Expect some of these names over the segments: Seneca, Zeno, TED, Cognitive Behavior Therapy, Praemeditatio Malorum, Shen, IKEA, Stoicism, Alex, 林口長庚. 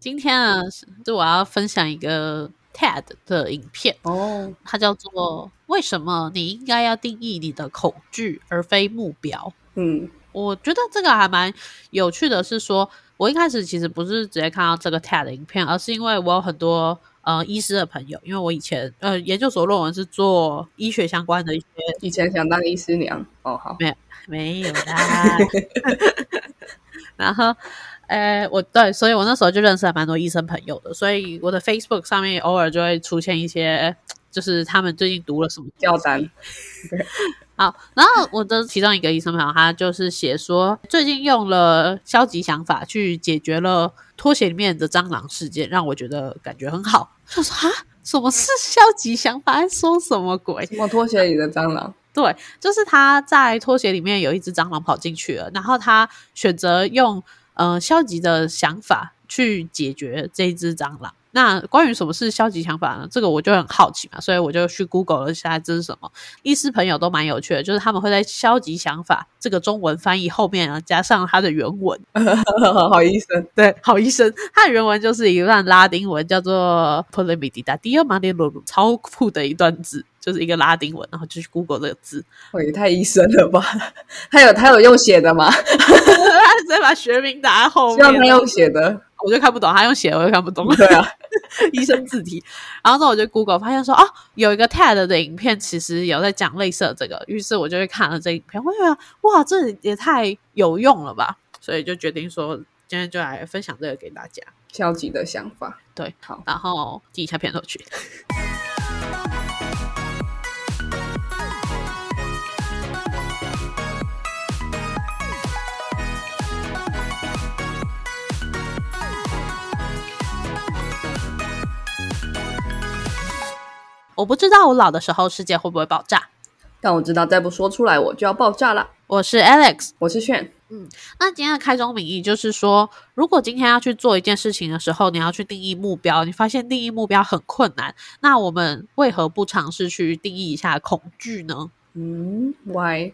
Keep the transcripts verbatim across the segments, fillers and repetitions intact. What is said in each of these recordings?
今天呢，就我要分享一个 T E D 的影片哦，它叫做为什么你应该要定义你的恐惧而非目标。嗯，我觉得这个还蛮有趣的，是说我一开始其实不是直接看到这个 T E D 影片，而是因为我有很多呃医师的朋友，因为我以前呃研究所论文是做医学相关的一些，以前想当医师娘哦，好，没有没有啦然后呃，我对，所以我那时候就认识了蛮多医生朋友的，所以我的 Facebook 上面偶尔就会出现一些，就是他们最近读了什么教单。好，然后我的其中一个医生朋友，他就是写说，最近用了消极想法去解决了拖鞋里面的蟑螂事件，让我觉得感觉很好。就说啊，什么是消极想法？还说什么鬼？什么拖鞋里的蟑螂？对，就是他在拖鞋里面有一只蟑螂跑进去了，然后他选择用。呃，消极的想法去解决这一只蟑螂。那关于什么是消极想法呢？这个我就很好奇嘛，所以我就去 Google 了一下这是什么。医师朋友都蛮有趣的，就是他们会在消极想法这个中文翻译后面啊，加上他的原文。好医生，对，好医生。他的原文就是一段拉丁文，叫做 Praemeditatio Malorum， 超酷的一段字。就是一个拉丁文，然后就去 Google 这个字，我也太医生了吧？他有他有用写的吗？他直接把学名打在后面，希望他用写的，我就看不懂。他用写我就看不懂。对啊，医生字体。然后那我就 Google 发现说，哦，有一个 T E D 的影片，其实有在讲类似的这个，于是我就去看了这影片，我觉得哇，这也太有用了吧！所以就决定说，今天就来分享这个给大家。消极的想法，对，好，然后记一下片头曲。我不知道我老的时候世界会不会爆炸，但我知道再不说出来我就要爆炸了。我是 Alex， 我是 Shen。 嗯，那今天的开宗明义就是说，如果今天要去做一件事情的时候，你要去定义目标，你发现定义目标很困难，那我们为何不尝试去定义一下恐惧呢？嗯 why？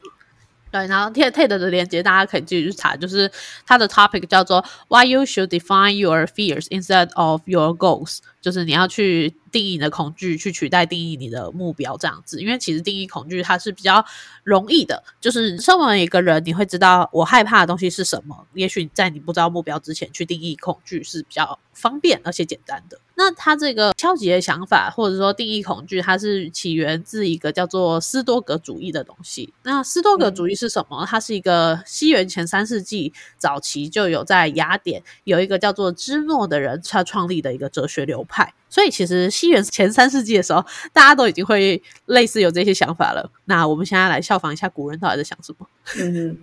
对，然后 T E D 的连结大家可以继续查，就是它的 topic 叫做 Why you should define your fears instead of your goals， 就是你要去定义你的恐惧去取代定义你的目标这样子。因为其实定义恐惧它是比较容易的，就是身为一个人你会知道我害怕的东西是什么，也许在你不知道目标之前去定义恐惧是比较方便而且简单的。那它这个消极的想法或者说定义恐惧，它是起源自一个叫做斯多葛主义的东西。那斯多葛主义是什么？它是一个西元前三世纪早期就有在雅典有一个叫做芝诺的人他创立的一个哲学流派。所以其实西元前三世纪的时候，大家都已经会类似有这些想法了。那我们现在来效仿一下古人到底在想什么。嗯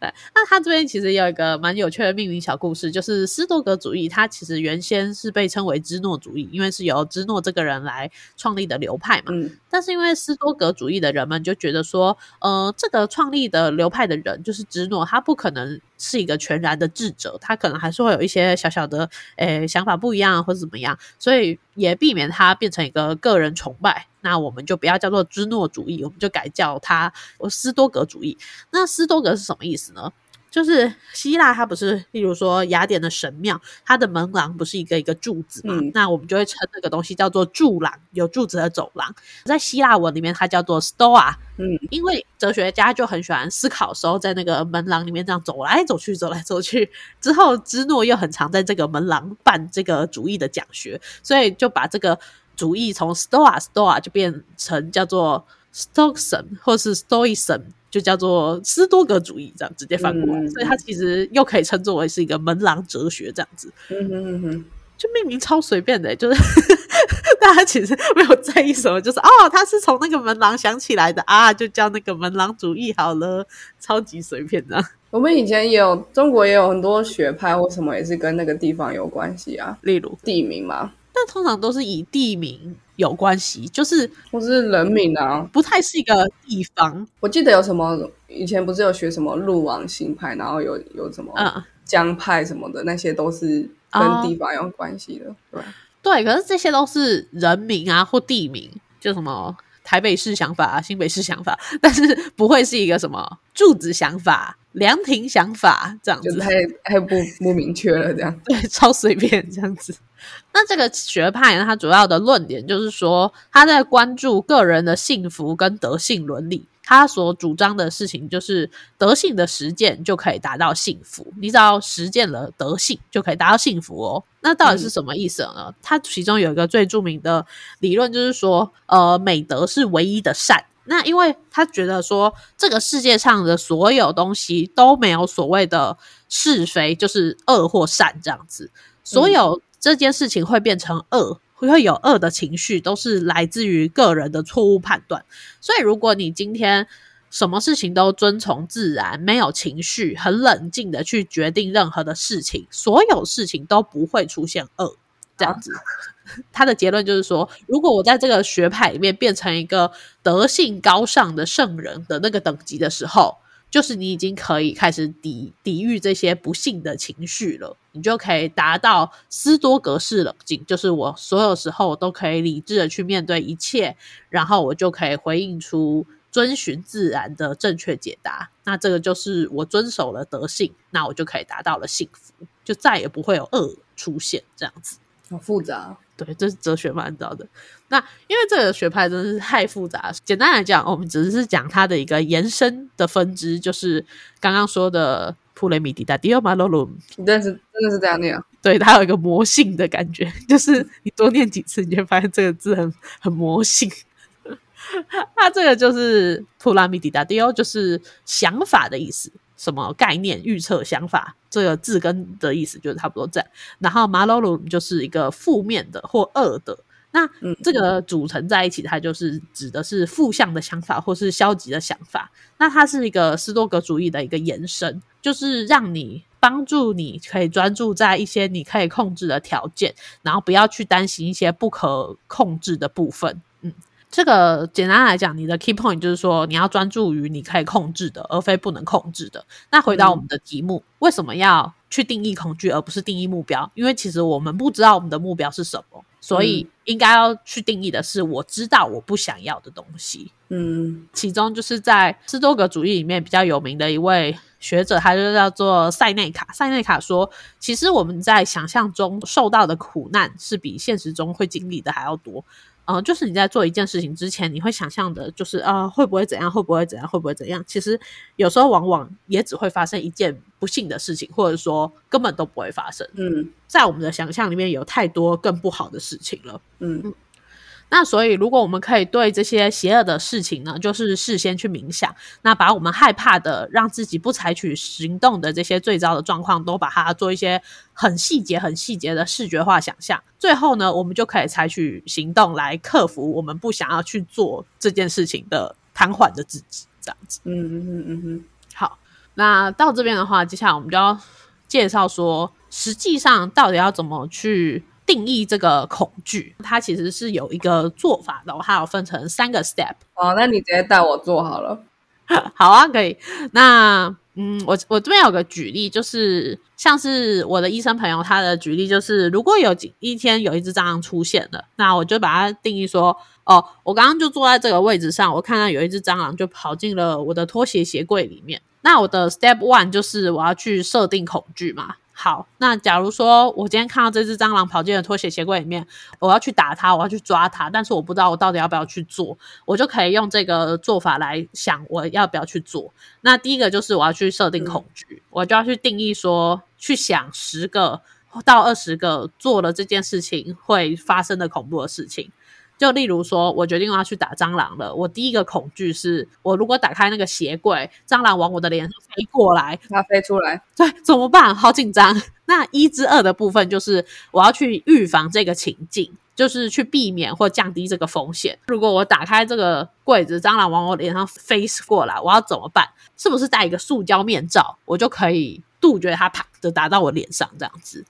对，那他这边其实有一个蛮有趣的命名小故事，就是斯多葛主义它其实原先是被称为芝诺主义，因为是由芝诺这个人来创立的流派嘛、嗯、但是因为斯多葛主义的人们就觉得说呃，这个创立的流派的人就是芝诺，他不可能是一个全然的智者，他可能还是会有一些小小的诶想法不一样或者怎么样，所以也避免他变成一个个人崇拜，那我们就不要叫做芝诺主义，我们就改叫它斯多葛主义。那斯多葛是什么意思呢？就是希腊它不是例如说雅典的神庙，它的门廊不是一个一个柱子嘛、嗯、那我们就会称这个东西叫做柱廊，有柱子的走廊，在希腊文里面它叫做 Stoa、嗯、因为哲学家就很喜欢思考的时候在那个门廊里面这样走来走去走来走去，之后芝诺又很常在这个门廊办这个主义的讲学，所以就把这个主义从 Stoa Stoa 就变成叫做 Stoicism 或是 Stoicism，就叫做斯多葛主义，这样直接翻过来、嗯、所以它其实又可以称作为是一个门廊哲学这样子。嗯哼嗯哼，就命名超随便的、欸、就是大家其实没有在意什么，就是哦它是从那个门廊想起来的啊，就叫那个门廊主义好了，超级随便的、啊、我们以前也有，中国也有很多学派或什么也是跟那个地方有关系啊，例如地名嘛，但通常都是以地名有关系，就是或是人名啊，不太是一个地方。我记得有什么以前不是有学什么鹿王新派，然后有有什么江派什么的、嗯、那些都是跟地方有关系的、哦、对对，可是这些都是人名啊或地名，就什么台北市想法、啊、新北市想法，但是不会是一个什么柱子想法、凉亭想法这样子，就太太 不, 不明确了这样。对，超随便这样子。那这个学派呢，它主要的论点就是说，他在关注个人的幸福跟德性伦理，他所主张的事情就是德性的实践就可以达到幸福，你只要实践了德性就可以达到幸福哦。那到底是什么意思呢？他、嗯、其中有一个最著名的理论就是说，呃，美德是唯一的善。那因为他觉得说这个世界上的所有东西都没有所谓的是非，就是恶或善这样子，所有这件事情会变成恶，会有恶的情绪，都是来自于个人的错误判断。所以如果你今天什么事情都遵从自然，没有情绪，很冷静的去决定任何的事情，所有事情都不会出现恶这样子。他的结论就是说，如果我在这个学派里面变成一个德性高尚的圣人的那个等级的时候，就是你已经可以开始抵抵御这些不幸的情绪了，你就可以达到斯多格式冷静，就是我所有时候都可以理智的去面对一切，然后我就可以回应出遵循自然的正确解答。那这个就是我遵守了德性，那我就可以达到了幸福，就再也不会有恶出现这样子。好复杂，对，这是哲学嘛，你知道的。那因为这个学派真的是太复杂，简单来讲我们只是讲它的一个延伸的分支，就是刚刚说的 Praemeditatio Malorum。 你真的是真的是这样念啊？对，它有一个魔性的感觉，就是你多念几次你就发现这个字很很魔性。它这个就是 Praemeditatio 就是想法的意思，什么概念、预测、想法，这个字根的意思就是差不多这样。然后 Malorum 就是一个负面的或恶的，那这个组成在一起它就是指的是负向的想法或是消极的想法。那它是一个斯多格主义的一个延伸，就是让你帮助你可以专注在一些你可以控制的条件，然后不要去担心一些不可控制的部分。嗯，这个简单来讲，你的 key point 就是说你要专注于你可以控制的，而非不能控制的。那回到我们的题目、嗯、为什么要去定义恐惧而不是定义目标？因为其实我们不知道我们的目标是什么，所以应该要去定义的是我知道我不想要的东西。嗯，其中就是在斯多葛主义里面比较有名的一位学者，他就叫做塞内卡。塞内卡说，其实我们在想象中受到的苦难是比现实中会经历的还要多。呃，就是你在做一件事情之前，你会想象的就是啊、呃，会不会怎样，会不会怎样，会不会怎样。其实有时候往往也只会发生一件不幸的事情，或者说根本都不会发生。嗯，在我们的想象里面有太多更不好的事情了。嗯，嗯，那所以如果我们可以对这些邪恶的事情呢，就是事先去冥想，那把我们害怕的让自己不采取行动的这些最糟的状况都把它做一些很细节很细节的视觉化想象，最后呢我们就可以采取行动来克服我们不想要去做这件事情的瘫痪的自己这样子。嗯嗯嗯嗯。好，那到这边的话，接下来我们就要介绍说实际上到底要怎么去定义这个恐惧。它其实是有一个做法的，它有分成三个 step。 哦，那你直接带我做好了。好啊，可以。那嗯，我我这边有个举例，就是像是我的医生朋友他的举例，就是如果有一天有一只蟑螂出现了，那我就把它定义说，哦，我刚刚就坐在这个位置上，我看到有一只蟑螂就跑进了我的拖鞋鞋柜里面。那我的 step one 就是我要去设定恐惧嘛。好，那假如说我今天看到这只蟑螂跑进了拖鞋鞋柜里面，我要去打它，我要去抓它，但是我不知道我到底要不要去做，我就可以用这个做法来想我要不要去做。那第一个就是我要去设定恐惧、嗯、我就要去定义说，去想十个到二十个做了这件事情会发生的恐怖的事情。就例如说我决定我要去打蟑螂了，我第一个恐惧是，我如果打开那个鞋柜，蟑螂往我的脸上飞过来，它飞出来，对，怎么办？好紧张。那一之二的部分就是我要去预防这个情境，就是去避免或降低这个风险。如果我打开这个柜子，蟑螂往我脸上飞过来，我要怎么办？是不是戴一个塑胶面罩，我就可以杜绝它啪的打到我脸上这样子。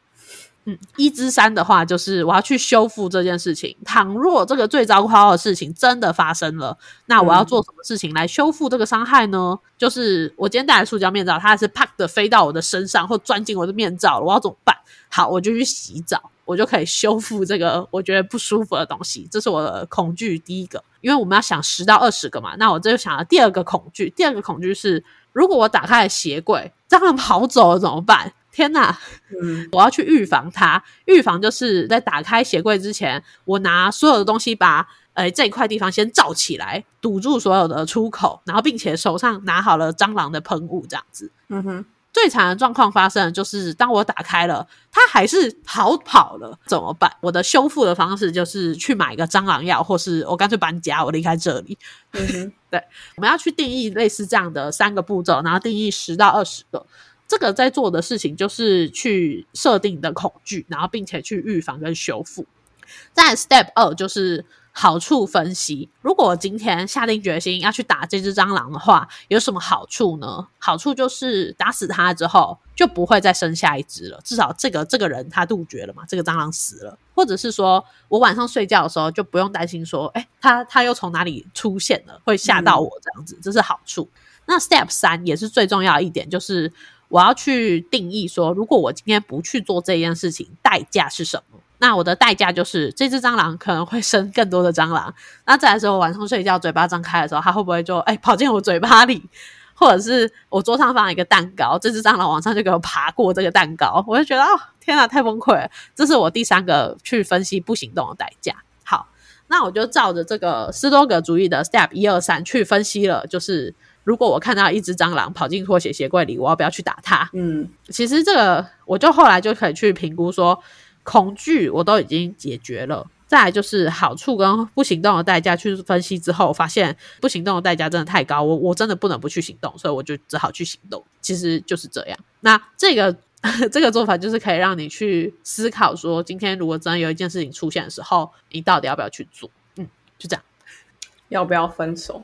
嗯，一之三的话就是我要去修复这件事情，倘若这个最糟糕的事情真的发生了，那我要做什么事情来修复这个伤害呢、嗯、就是我今天戴的塑胶面罩它还是啪的飞到我的身上或钻进我的面罩了，我要怎么办？好，我就去洗澡，我就可以修复这个我觉得不舒服的东西。这是我的恐惧第一个，因为我们要想十到二十个嘛。那我就想了第二个恐惧，第二个恐惧是如果我打开了鞋柜，蟑螂跑走了怎么办？天哪、嗯、我要去预防它。预防就是在打开鞋柜之前，我拿所有的东西把、呃、这一块地方先罩起来，堵住所有的出口，然后并且手上拿好了蟑螂的喷雾这样子。嗯哼，最惨的状况发生就是当我打开了它还是逃跑了怎么办？我的修复的方式就是去买一个蟑螂药，或是我干脆搬家，我离开这里、嗯、哼对，我们要去定义类似这样的三个步骤，然后定义十到二十个。这个在做的事情就是去设定的恐惧，然后并且去预防跟修复。再 step 二就是好处分析，如果我今天下定决心要去打这只蟑螂的话，有什么好处呢？好处就是打死它之后就不会再生下一只了，至少这个这个人他杜绝了嘛，这个蟑螂死了，或者是说我晚上睡觉的时候就不用担心说诶他他又从哪里出现了会吓到我这样子、嗯、这是好处。那 step 三也是最重要的一点，就是我要去定义说如果我今天不去做这件事情代价是什么。那我的代价就是这只蟑螂可能会生更多的蟑螂，那再来说我晚上睡觉嘴巴张开的时候它会不会就哎、欸、跑进我嘴巴里，或者是我桌上放了一个蛋糕，这只蟑螂晚上就给我爬过这个蛋糕，我就觉得哦天哪太崩溃了。这是我第三个去分析不行动的代价。好，那我就照着这个斯多葛主义的 step 一二三 去分析了，就是如果我看到一只蟑螂跑进拖鞋鞋柜里，我要不要去打它？嗯，其实这个我就后来就可以去评估说恐惧我都已经解决了，再来就是好处跟不行动的代价去分析之后，发现不行动的代价真的太高，我我真的不能不去行动，所以我就只好去行动，其实就是这样。那这个这个做法就是可以让你去思考说今天如果真的有一件事情出现的时候你到底要不要去做。嗯，就这样。要不要分手？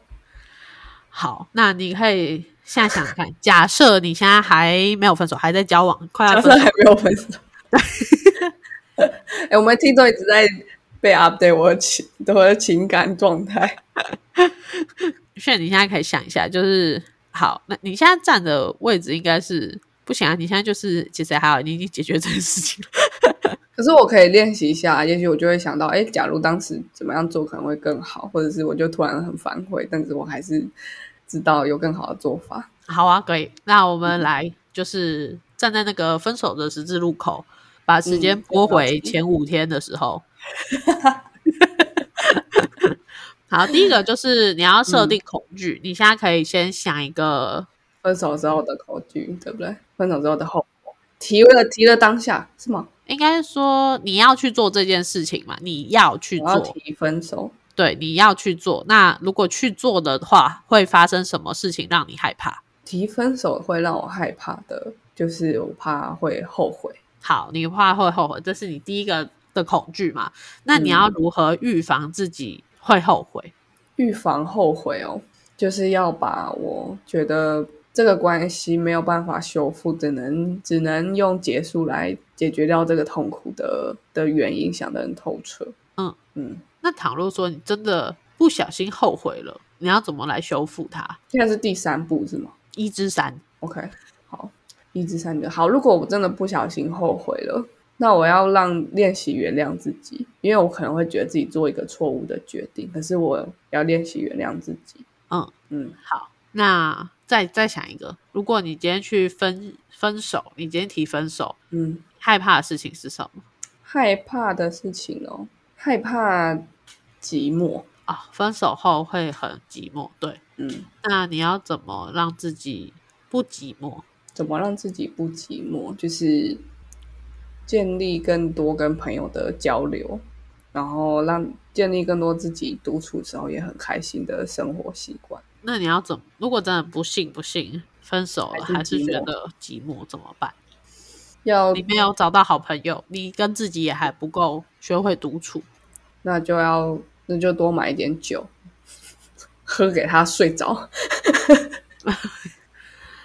好，那你可以现在想想看，假设你现在还没有分手，还在交往，快要分手，假设还没有分手，对、欸，我们听众一直在被 update 我 的, 情我的情感状态。Shen， 你现在可以想一下，就是好，那你现在站的位置应该是不行啊，你现在就是其实还好，你已经解决这件事情了。可是我可以练习一下，也许我就会想到哎、欸，假如当时怎么样做可能会更好，或者是我就突然很反悔，但是我还是知道有更好的做法。好啊，可以。那我们来就是站在那个分手的十字路口，把时间拨回前五天的时候、嗯、好，第一个就是你要设定恐惧、嗯、你现在可以先想一个分手之后的恐惧，对不对？分手之后的后果，提了提了当下是吗？应该说你要去做这件事情嘛，你要去做。我要提分手。对，你要去做。那如果去做的话，会发生什么事情让你害怕？提分手会让我害怕的，就是我怕会后悔。好，你怕会后悔，这是你第一个的恐惧嘛？那你要如何预防自己会后悔？嗯、预防后悔哦，就是要把我觉得这个关系没有办法修复，只能只能用结束来解决掉这个痛苦的的原因，想得很透彻。嗯嗯，那倘若说你真的不小心后悔了，你要怎么来修复它？现在是第三步是吗？一之三。OK， 好，一之三就好。如果我真的不小心后悔了，那我要让练习原谅自己，因为我可能会觉得自己做一个错误的决定，可是我要练习原谅自己。嗯嗯，好，那。再再想一个，如果你今天去分分手，你今天提分手，嗯，害怕的事情是什么？害怕的事情哦，害怕寂寞啊、哦，分手后会很寂寞，对，嗯，那你要怎么让自己不寂寞？怎么让自己不寂寞？就是建立更多跟朋友的交流，然后让建立更多自己独处之后也很开心的生活习惯。那你要怎么？如果真的不幸不幸分手了，还是觉得寂寞怎么办？要你没有找到好朋友，你跟自己也还不够学会独处，那就要那就多买一点酒，喝给他睡着。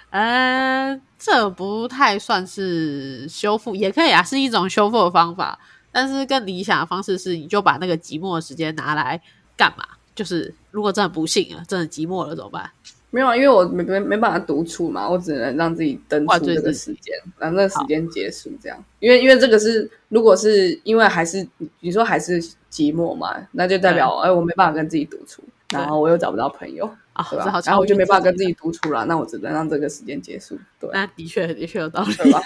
呃，这不太算是修复，也可以啊，是一种修复的方法。但是更理想的方式是，你就把那个寂寞的时间拿来干嘛？就是如果真的不幸了，真的寂寞了怎么办？没有啊，因为我 没, 没, 没办法独处嘛，我只能让自己登出这个时间，让那个时间结束这样。因为因为这个是，如果是因为还是你说还是寂寞嘛，那就代表哎我没办法跟自己独处，然后我又找不到朋友。啊，对吧？然后我就没办法跟自己独处了，那我只能让这个时间结束。对，那的确的确有道理，对吧？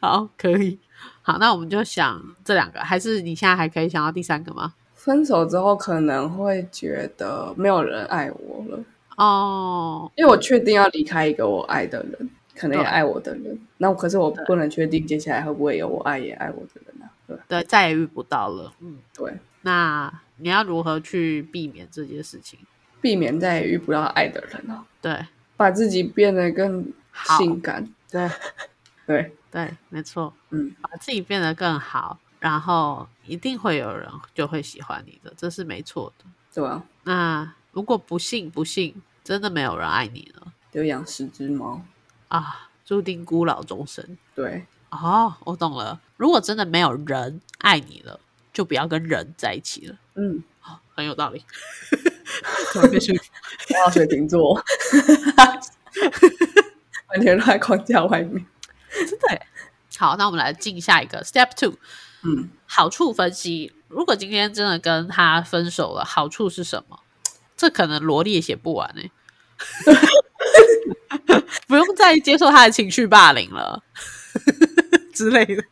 好，可以。好，那我们就想这两个，还是你现在还可以想到第三个吗？分手之后可能会觉得没有人爱我了哦， oh, 因为我确定要离开一个我爱的人，可能也爱我的人，那可是我不能确定接下来会不会有我爱也爱我的人啊，对对，再也遇不到了。嗯，对。那你要如何去避免这件事情？避免再也遇不到爱的人啊，对，把自己变得更性感，对。对对，没错。嗯，把自己变得更好，然后一定会有人就会喜欢你的，这是没错的，对啊。那如果不幸不幸真的没有人爱你了，就养十只猫啊，注定孤老终生。对，哦，我懂了。如果真的没有人爱你了，就不要跟人在一起了。嗯，哦，很有道理。我要水瓶座，完全都在框架外面。真的耶。好，那我们来进下一个 step two。 嗯，好处分析。如果今天真的跟他分手了，好处是什么？这可能罗列写不完耶。不用再接受他的情绪霸凌了之类的。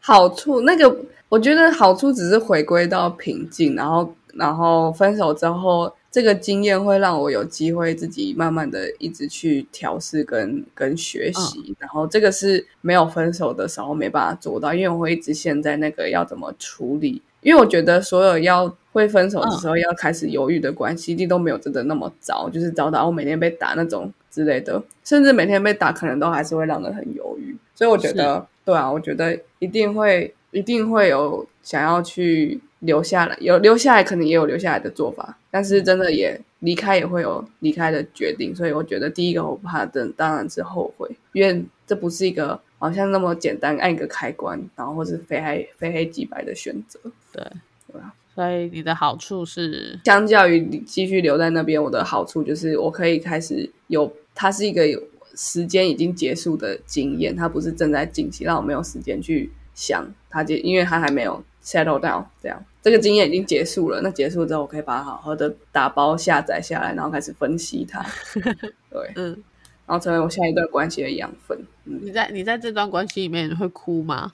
好处，那个我觉得好处只是回归到平静，然后然后分手之后这个经验会让我有机会自己慢慢的一直去调试跟跟学习、嗯、然后这个是没有分手的时候没办法做到，因为我会一直陷在那个要怎么处理，因为我觉得所有要会分手的时候要开始犹豫的关系一定都没有真的那么糟，就是糟到我每天被打那种之类的，甚至每天被打可能都还是会让人很犹豫，所以我觉得对啊，我觉得一定会一定会有想要去留下来，有留下来可能也有留下来的做法，但是真的也离开也会有离开的决定，所以我觉得第一个我怕的当然是后悔，因为这不是一个好像那么简单按一个开关然后或是非黑非黑即白的选择。对对啊，所以你的好处是相较于继续留在那边，我的好处就是我可以开始有，它是一个有时间已经结束的经验，它不是正在进行，让我没有时间去想它，因为它还没有 settle down， 这样这个经验已经结束了，那结束之后我可以把它好好的打包下载下来，然后开始分析它。对，嗯，然后成为我下一段关系的养分、嗯、你在你在这段关系里面你会哭吗？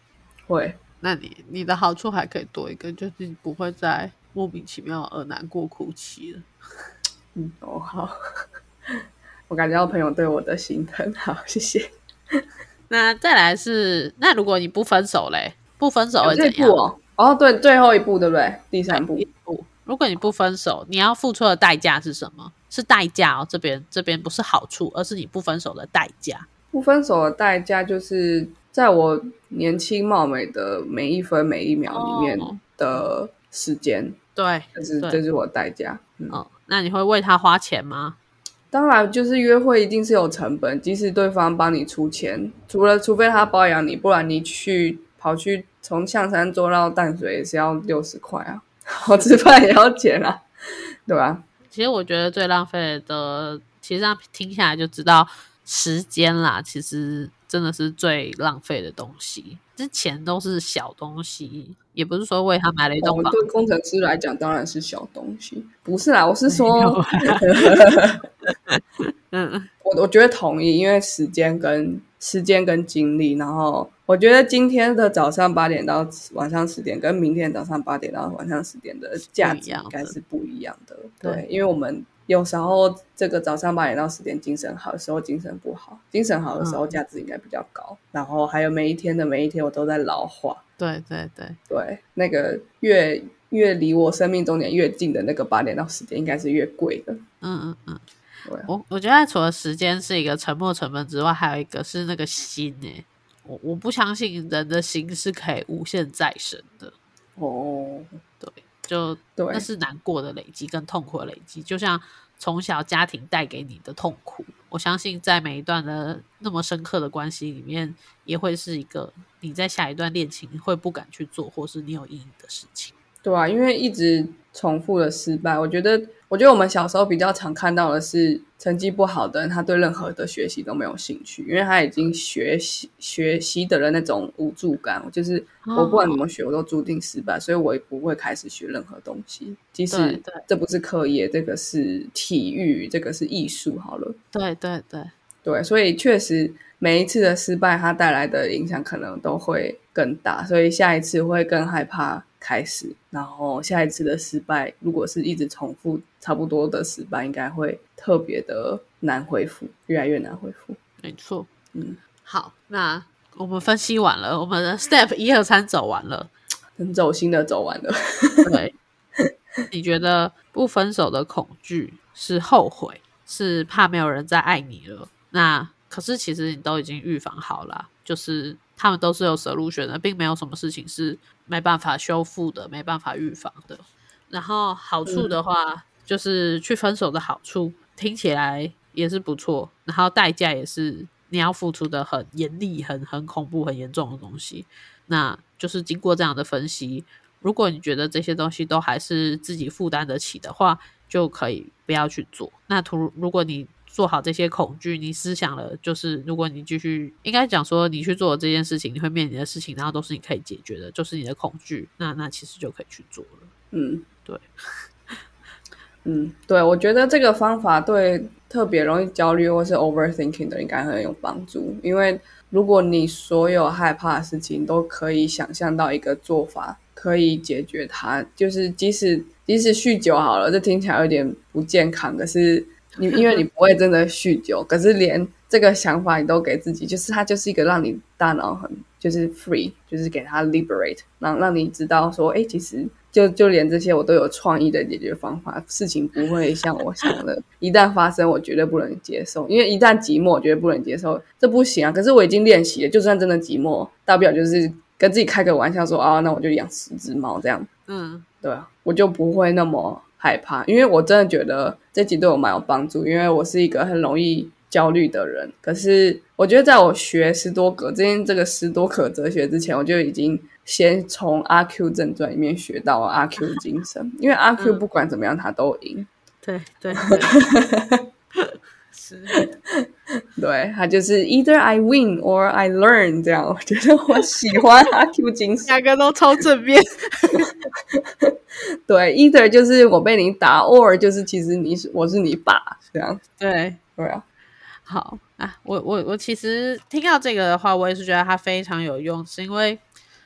会。那你你的好处还可以多一个，就是你不会再莫名其妙而难过哭泣了。嗯，哦，好。我感觉到朋友对我的心疼。好，谢谢。那再来是，那如果你不分手嘞，不分手会怎样？哦，哦，对，最后一步对不对？第三步。如果你不分手，你要付出的代价是什么？是代价哦，这边这边不是好处，而是你不分手的代价。不分手的代价就是在我年轻貌美的每一分每一秒里面的时间、哦、对，这是这是我的代价、嗯哦、那你会为他花钱吗？当然，就是约会一定是有成本，即使对方帮你出钱，除了除非他包养你，不然你去跑去从象山坐到淡水也是要六十块啊，我吃饭也要钱啊，对吧？其实我觉得最浪费的，其实这样听下来就知道时间啦，其实真的是最浪费的东西，之前都是小东西，也不是说为他买了一栋房、哦、对工程师来讲当然是小东西，不是啦，我是说嗯，我我觉得同意，因为时间跟时间跟精力，然后我觉得今天的早上八点到晚上十点跟明天早上八点到晚上十点的价值应该是不一样 的, 一样的 对, 对，因为我们有时候这个早上八点到十点精神好的时候精神不好，精神好的时候价值应该比较高、嗯、然后还有每一天的每一天我都在老化，对对对对，那个越越离我生命终点越近的那个八点到十点应该是越贵的。嗯嗯嗯，对、啊、我我觉得除了时间是一个沉没成本之外，还有一个是那个心耶、欸、我我不相信人的心是可以无限再生的哦，对，就那是难过的累积跟痛苦的累积，就像从小家庭带给你的痛苦，我相信在每一段的那么深刻的关系里面也会是一个你在下一段恋情会不敢去做或是你有阴影的事情。对啊，因为一直重复的失败，我觉得我觉得我们小时候比较常看到的是成绩不好的人他对任何的学习都没有兴趣，因为他已经学习学习的人那种无助感，就是我不管怎么学我都注定失败、哦、所以我也不会开始学任何东西，即使这不是课业，这个是体育，这个是艺术好了，对对对对，所以确实每一次的失败它带来的影响可能都会更大，所以下一次会更害怕开始，然后下一次的失败如果是一直重复差不多的失败应该会特别的难恢复，越来越难恢复，没错。嗯，好，那我们分析完了，我们的 step 一二三走完了，很走心的走完了对，你觉得不分手的恐惧是后悔，是怕没有人再爱你了，那可是其实你都已经预防好了，就是他们都是有 solution 的，并没有什么事情是没办法修复的，没办法预防的。然后好处的话、嗯、就是去分手的好处听起来也是不错，然后代价也是你要付出的很严厉、很很恐怖、很严重的东西。那就是经过这样的分析，如果你觉得这些东西都还是自己负担得起的话，就可以不要去做。那如果你做好这些恐惧，你思想了，就是如果你继续，应该讲说你去做这件事情，你会面临的事情，然后都是你可以解决的，就是你的恐惧，那那其实就可以去做了。嗯，对，嗯，对，我觉得这个方法对特别容易焦虑或是 overthinking 的应该很有帮助，因为如果你所有害怕的事情都可以想象到一个做法可以解决它，就是即使即使酗酒好了，这听起来有点不健康，可是你因为你不会真的酗酒，可是连这个想法你都给自己，就是它就是一个让你大脑很就是 free， 就是给它 liberate， 让让你知道说，哎，其实就就连这些我都有创意的解决方法，事情不会像我想的，一旦发生我绝对不能接受，因为一旦寂寞我绝对不能接受，这不行啊！可是我已经练习了，就算真的寂寞，大不了就是跟自己开个玩笑说啊，那我就养十只猫这样，嗯，对啊，我就不会那么害怕，因为我真的觉得这集对我蛮有帮助，因为我是一个很容易焦虑的人，可是我觉得在我学斯多葛之前，这个斯多葛哲学之前，我就已经先从阿 Q 正传里面学到阿 Q 精神，因为阿 Q 不管怎么样他都赢、嗯、对对对是对，他就是 either I win or I learn 这样，我觉得我喜欢阿 Q 精神两个都超正面对 either 就是我被你打 or 就是其实你我是你爸这样，对对啊。好啊，我我我其实听到这个的话我也是觉得它非常有用，是因为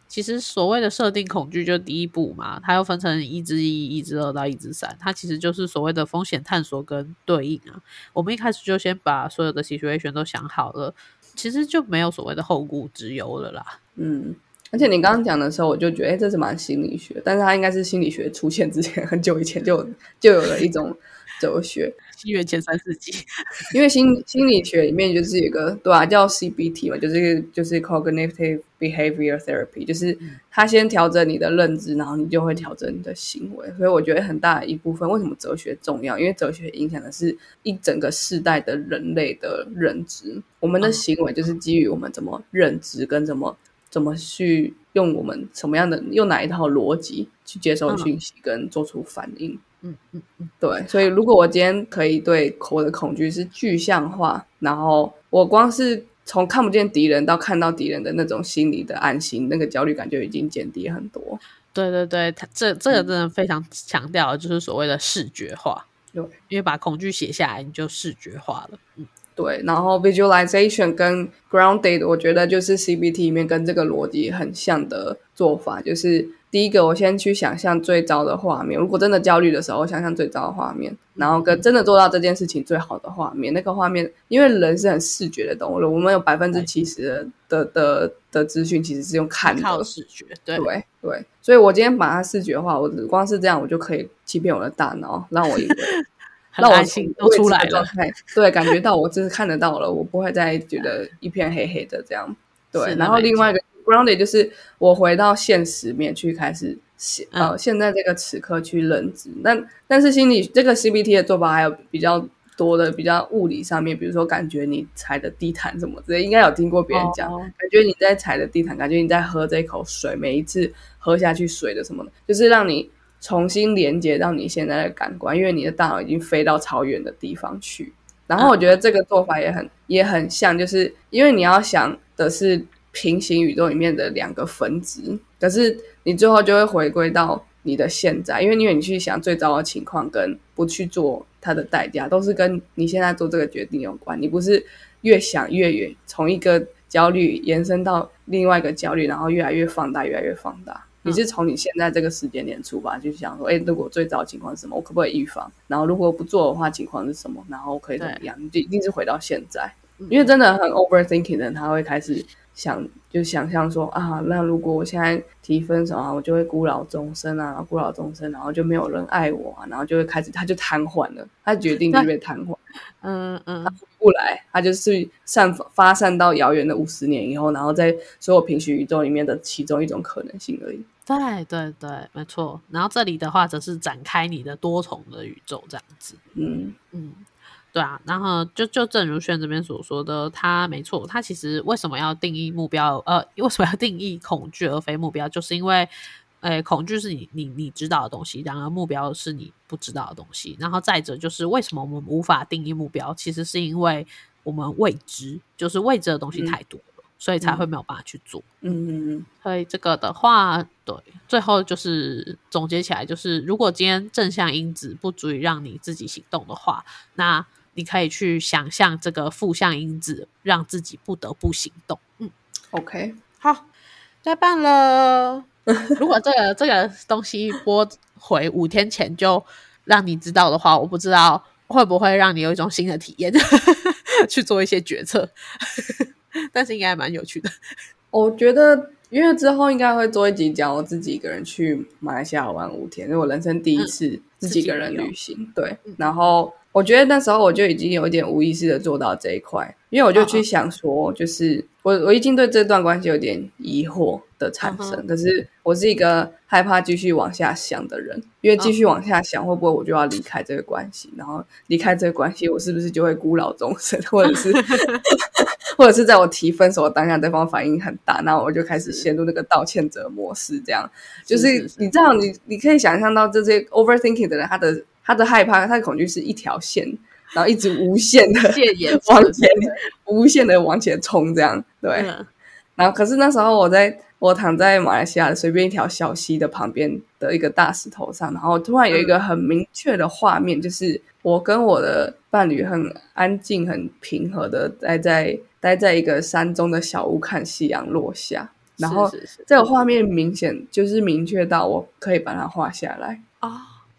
其实所谓的设定恐惧就第一步嘛，它又分成一之一、一之二到一之三，它其实就是所谓的风险探索跟对应啊。我们一开始就先把所有的 situation 都想好了，其实就没有所谓的后顾之忧了啦。嗯，而且你刚刚讲的时候我就觉得、欸、这是蛮心理学，但是它应该是心理学出现之前很久以前就就有了一种哲学，西元前三世纪因为 心, 心理学里面就是有一个对啊叫 C B T 嘛，就是就是 Cognitive Behavior Therapy， 就是它先调整你的认知，然后你就会调整你的行为，所以我觉得很大的一部分为什么哲学重要，因为哲学影响的是一整个世代的人类的认知，我们的行为就是基于我们怎么认知跟怎么怎么去用我们什么样的用哪一套逻辑去接受讯息跟做出反应。嗯嗯嗯，对，所以如果我今天可以对我的恐惧是具象化，然后我光是从看不见敌人到看到敌人的那种心理的安心，那个焦虑感就已经减低很多。对对对，它这这个真的非常强调的就是所谓的视觉化，对，因为把恐惧写下来你就视觉化了。嗯，对，然后 visualization 跟 grounded 我觉得就是 C B T 里面跟这个逻辑很像的做法，就是第一个我先去想象最糟的画面，如果真的焦虑的时候我想象最糟的画面，然后跟真的做到这件事情最好的画面，那个画面因为人是很视觉的动物，我们有 百分之七十 的的的的资讯其实是用看的，靠视觉，对对对，所以我今天把它视觉化，我光是这样我就可以欺骗我的大脑，让我以为很安心都出来了，对，感觉到我真是看得到了，我不会再觉得一片黑黑的这样，对。然后另外一个 grounded 就是我回到现实面去开始、嗯、呃，现在这个此刻去认知，但但是心理这个 C B T 的做法还有比较多的比较物理上面，比如说感觉你踩的地毯什么之类，应该有听过别人讲、哦、感觉你在踩的地毯，感觉你在喝这口水，每一次喝下去水的什么的，就是让你重新连接到你现在的感官，因为你的大脑已经飞到超远的地方去。然后我觉得这个做法也很也很像，就是因为你要想的是平行宇宙里面的两个分支，可是你最后就会回归到你的现在，因为你去想最糟的情况跟不去做它的代价都是跟你现在做这个决定有关，你不是越想越远，从一个焦虑延伸到另外一个焦虑，然后越来越放大越来越放大，你是从你现在这个时间点出发，就想说，哎、欸，如果最糟的情况是什么，我可不可以预防？然后如果不做的话，情况是什么？然后可以怎么样？你就一定是回到现在，因为真的很 overthinking 的人，他会开始想，就想象说啊，那如果我现在提分手啊，我就会孤老终生啊，孤老终生，然后就没有人爱我啊，然后就会开始，他就瘫痪了，他决定就被瘫痪，嗯嗯，他回不来，他就是散发散到遥远的五十年以后，然后在所有平行宇宙里面的其中一种可能性而已。对对对，没错。然后这里的话则是展开你的多重的宇宙这样子。嗯嗯，对啊。然后就就正如Shen这边所说的，他没错，他其实为什么要定义目标？呃，为什么要定义恐惧而非目标？就是因为，诶，恐惧是你你你知道的东西，然而目标是你不知道的东西。然后再者就是为什么我们无法定义目标？其实是因为我们未知，就是未知的东西太多。嗯，所以才会没有办法去做。嗯，所以这个的话，对，最后就是总结起来，就是如果今天正向因子不足以让你自己行动的话，那你可以去想象这个负向因子让自己不得不行动。嗯 ，OK， 好，再办了。如果这个这个东西播回五天前就让你知道的话，我不知道会不会让你有一种新的体验，去做一些决策。但是应该还蛮有趣的，我觉得，因为之后应该会做一集讲我自己一个人去马来西亚玩五天，因为我人生第一次自己一个人旅行。嗯，对，嗯，然后我觉得那时候我就已经有点无意识的做到这一块，因为我就去想说，就是我我已经对这段关系有点疑惑的产生，嗯，可是我是一个害怕继续往下想的人，因为继续往下想，嗯，会不会我就要离开这个关系，然后离开这个关系，我是不是就会孤老终生，或者是或者是在我提分手当下对方反应很大，那我就开始陷入那个道歉者模式，这样就是你这样，你你可以想象到这些 overthinking 的人，他的他的害怕，他的恐惧是一条线，然后一直无限的往前，无限的往前冲，这样对。嗯，然后可是那时候我在我躺在马来西亚随便一条小溪的旁边的一个大石头上，然后突然有一个很明确的画面，嗯，就是我跟我的伴侣很安静、很平和的待在待在一个山中的小屋看夕阳落下，然后这个画面明显就是明确到我可以把它画下来啊。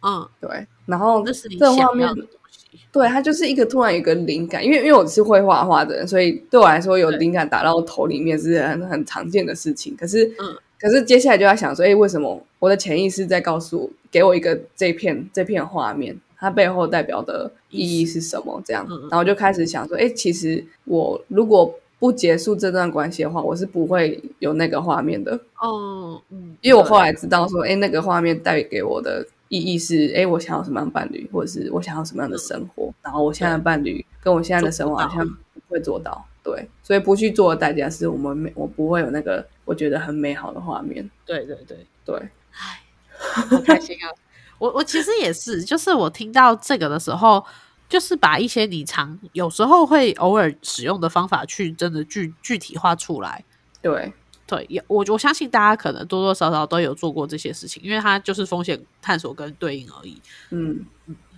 哦，嗯，对，然后这是你想要的东西。对，它就是一个突然有一个灵感，因为因为我是会画画的人，所以对我来说有灵感打到头里面是 很, 很常见的事情。可是，嗯，可是接下来就要想说，哎，为什么我的潜意识在告诉我，给我一个这片这片画面，它背后代表的意义是什么？这样，嗯，然后就开始想说，哎，其实我如果不结束这段关系的话，我是不会有那个画面的。哦，嗯，因为我后来知道说，哎，那个画面带给我的意义是，哎，我想要什么样的伴侣，或者是我想要什么样的生活，嗯，然后我现在的伴侣跟我现在的生活好像不会做到。对，所以不去做的代价是我们没我不会有那个我觉得很美好的画面。对对对对，哎，好开心啊！我我其实也是，就是我听到这个的时候，就是把一些你常有时候会偶尔使用的方法去真的具具体化出来。对对，我我相信大家可能多多少少都有做过这些事情，因为它就是风险探索跟对应而已。嗯，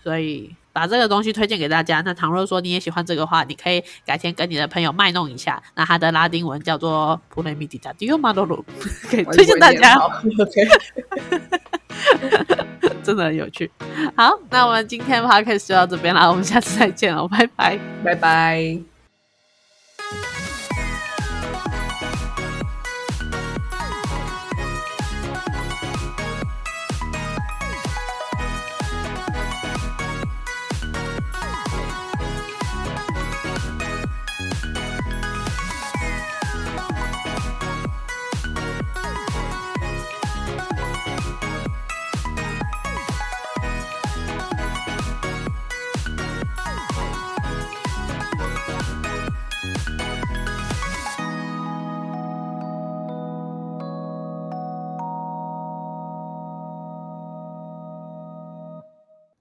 所以把这个东西推荐给大家。那倘若说你也喜欢这个话，你可以改天跟你的朋友卖弄一下。那它的拉丁文叫做 Praemeditatio Malorum， 可以推荐大家。真的很有趣。好，那我们今天 podcast 就到这边啦，我们下次再见了，拜拜，拜拜。